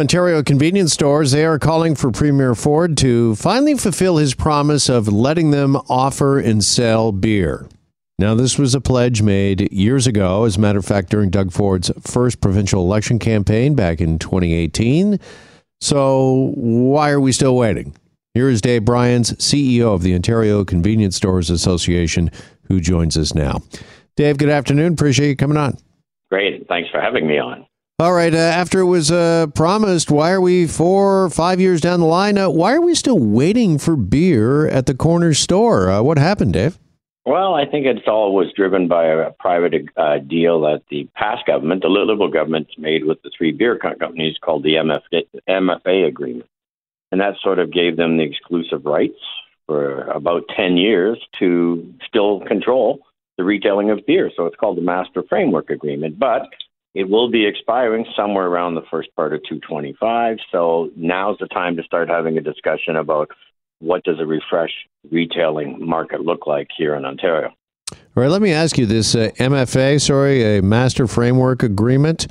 Ontario Convenience Stores, they are calling for Premier Ford to finally fulfill his promise of letting them offer and sell beer. Now, this was a pledge made years ago, as a matter of fact, during Doug Ford's first provincial election campaign back in 2018. So why are we still waiting? Here is Dave Bryans, CEO of the Ontario Convenience Stores Association, who joins us now. Dave, good afternoon. Appreciate you coming on. Great. Thanks for having me on. All right. After it was promised, why are we 4 or 5 years down the line? Why are we still waiting for beer at the corner store? What happened, Dave? Well, I think it's all was driven by a private deal that the past government, the Liberal government, made with the three beer companies called the MFA Agreement. And that sort of gave them the exclusive rights for about 10 years to still control the retailing of beer. So it's called the Master Framework Agreement. But it will be expiring somewhere around the first part of 2025. So now's the time to start having a discussion about what does a refresh retailing market look like here in Ontario. All right, let me ask you this a Master Framework Agreement.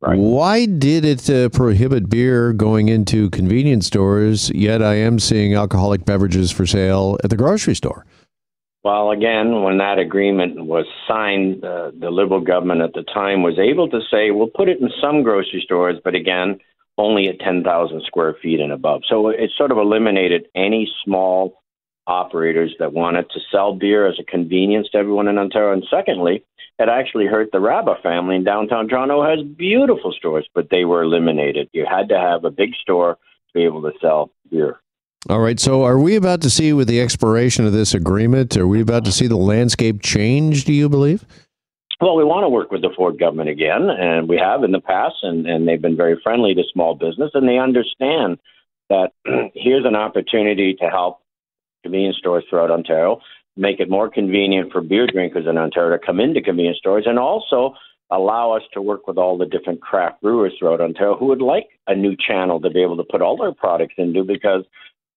Right. Why did it prohibit beer going into convenience stores, yet I am seeing alcoholic beverages for sale at the grocery store? Well, again, when that agreement was signed, the Liberal government at the time was able to say, we'll put it in some grocery stores, but again, only at 10,000 square feet and above. So it sort of eliminated any small operators that wanted to sell beer as a convenience to everyone in Ontario. And secondly, it actually hurt the Rabba family in downtown Toronto, has beautiful stores, but they were eliminated. You had to have a big store to be able to sell beer. All right. So are we about to see, with the expiration of this agreement, are we about to see the landscape change, do you believe? Well, we want to work with the Ford government again, and we have in the past, and they've been very friendly to small business, and they understand that here's an opportunity to help convenience stores throughout Ontario, make it more convenient for beer drinkers in Ontario to come into convenience stores, and also allow us to work with all the different craft brewers throughout Ontario who would like a new channel to be able to put all their products into, because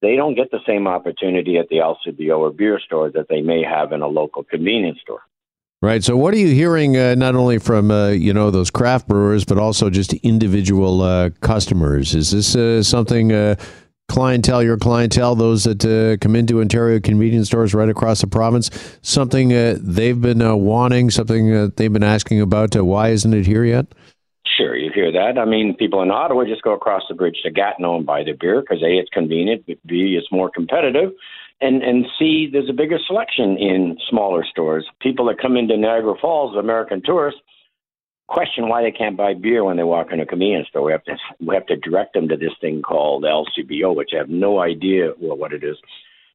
they don't get the same opportunity at the LCBO or beer store that they may have in a local convenience store. Right. So what are you hearing not only from, those craft brewers, but also just individual customers? Is this something your clientele, those that come into Ontario convenience stores right across the province, something they've been wanting, something they've been asking about? Why isn't it here yet? Sure, you hear that. I mean, people in Ottawa just go across the bridge to Gatineau and buy their beer because, A, it's convenient, B, it's more competitive, and C, there's a bigger selection in smaller stores. People that come into Niagara Falls, American tourists, question why they can't buy beer when they walk in a convenience store. We have to direct them to this thing called LCBO, which I have no idea what it is.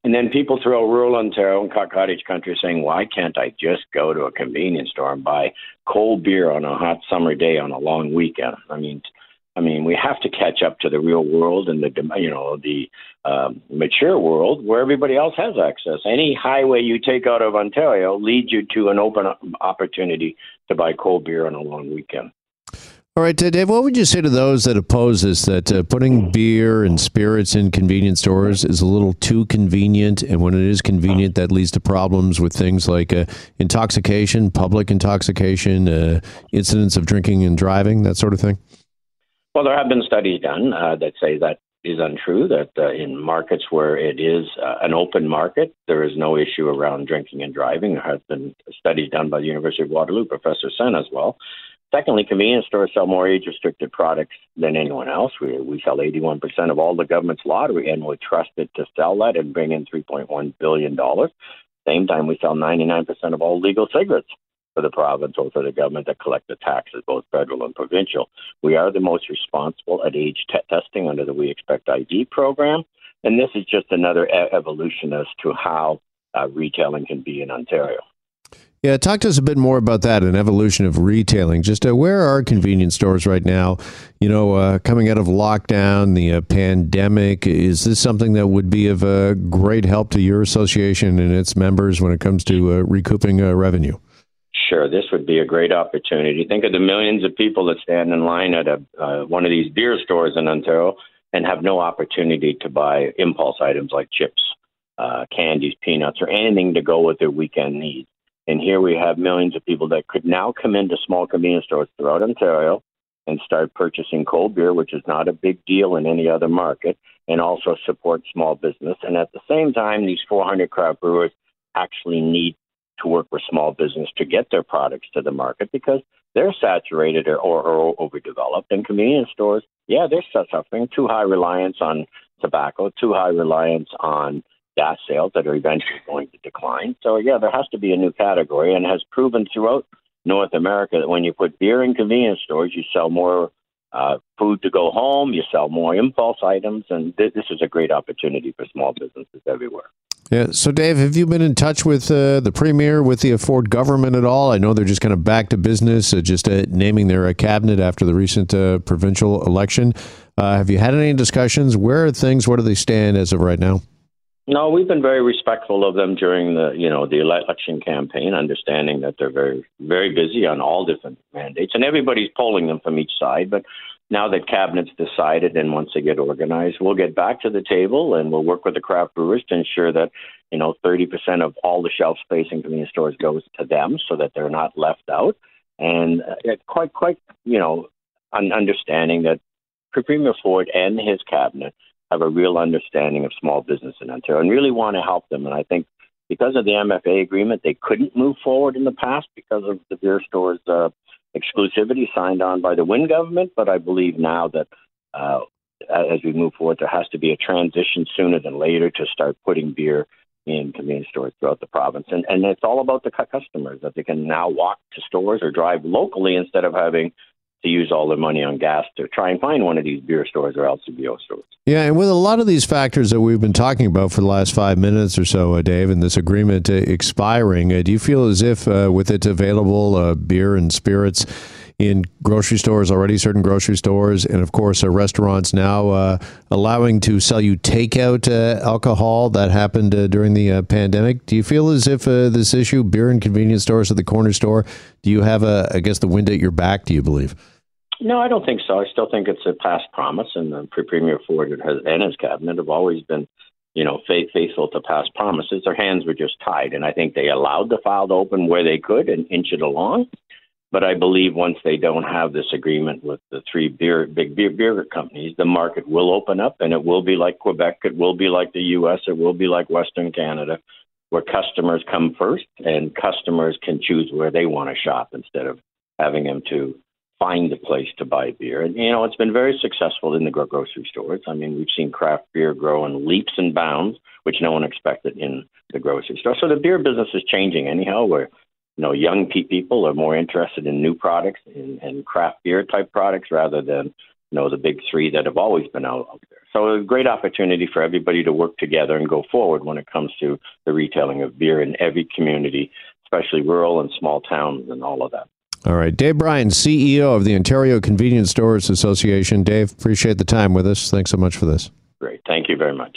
And then people throughout rural Ontario and cottage country saying, why can't I just go to a convenience store and buy cold beer on a hot summer day on a long weekend? I mean, we have to catch up to the real world and the mature world where everybody else has access. Any highway you take out of Ontario leads you to an open opportunity to buy cold beer on a long weekend. All right, Dave, what would you say to those that oppose this, that putting beer and spirits in convenience stores is a little too convenient, and when it is convenient, that leads to problems with things like intoxication, public intoxication, incidents of drinking and driving, that sort of thing? Well, there have been studies done that say that is untrue, that in markets where it is an open market, there is no issue around drinking and driving. There has been studies done by the University of Waterloo, Professor Sen as well. Secondly, convenience stores sell more age-restricted products than anyone else. We sell 81% of all the government's lottery, and we're trusted to sell that and bring in $3.1 billion. Same time, we sell 99% of all legal cigarettes for the province or for the government that collect the taxes, both federal and provincial. We are the most responsible at age testing under the We Expect ID program, and this is just another evolution as to how retailing can be in Ontario. Yeah, talk to us a bit more about that, an evolution of retailing. Just where are convenience stores right now? Coming out of lockdown, the pandemic, is this something that would be of great help to your association and its members when it comes to recouping revenue? Sure, this would be a great opportunity. Think of the millions of people that stand in line at one of these beer stores in Ontario and have no opportunity to buy impulse items like chips, candies, peanuts, or anything to go with their weekend needs. And here we have millions of people that could now come into small convenience stores throughout Ontario and start purchasing cold beer, which is not a big deal in any other market, and also support small business. And at the same time, these 400 craft brewers actually need to work with small business to get their products to the market because they're saturated or overdeveloped. And convenience stores, yeah, they're suffering too high reliance on tobacco, too high reliance on gas sales that are eventually going to decline. So, yeah, there has to be a new category, and has proven throughout North America that when you put beer in convenience stores, you sell more food to go home, you sell more impulse items, and this is a great opportunity for small businesses everywhere. Yeah. So, Dave, have you been in touch with the Premier, with the Ford government at all? I know they're just kind of back to business, naming their cabinet after the recent provincial election. Have you had any discussions? Where are things? Where do they stand as of right now? No, we've been very respectful of them during the election campaign, understanding that they're very, very busy on all different mandates, and everybody's polling them from each side. But now that cabinet's decided, and once they get organized, we'll get back to the table and we'll work with the craft brewers to ensure that 30% of all the shelf space in convenience stores goes to them, so that they're not left out. And understanding that Premier Ford and his cabinet have a real understanding of small business in Ontario and really want to help them. And I think because of the MFA agreement, they couldn't move forward in the past because of the beer store's exclusivity signed on by the Wynn government. But I believe now that as we move forward, there has to be a transition sooner than later to start putting beer in convenience stores throughout the province. And it's all about the customers, that they can now walk to stores or drive locally instead of having to use all their money on gas to try and find one of these beer stores or LCBO stores. Yeah, and with a lot of these factors that we've been talking about for the last 5 minutes or so, Dave, and this agreement expiring, do you feel as if with it available, beer and spirits in grocery stores already, certain grocery stores, and of course restaurants now allowing to sell you takeout alcohol that happened during the pandemic, do you feel as if this issue, beer in convenience stores at the corner store, do you have, the wind at your back, do you believe? No, I don't think so. I still think it's a past promise, and Premier Ford and his cabinet have always been, faithful to past promises. Their hands were just tied, and I think they allowed the file to open where they could and inch it along. But I believe once they don't have this agreement with the three big beer companies, the market will open up, and it will be like Quebec, it will be like the U.S., it will be like Western Canada, where customers come first and customers can choose where they want to shop instead of having them to find a place to buy beer. And, it's been very successful in the grocery stores. I mean, we've seen craft beer grow in leaps and bounds, which no one expected in the grocery store. So the beer business is changing anyhow, where young people are more interested in new products and craft beer type products rather than, the big three that have always been out there. So a great opportunity for everybody to work together and go forward when it comes to the retailing of beer in every community, especially rural and small towns and all of that. All right. Dave Bryans, CEO of the Ontario Convenience Stores Association. Dave, appreciate the time with us. Thanks so much for this. Great. Thank you very much.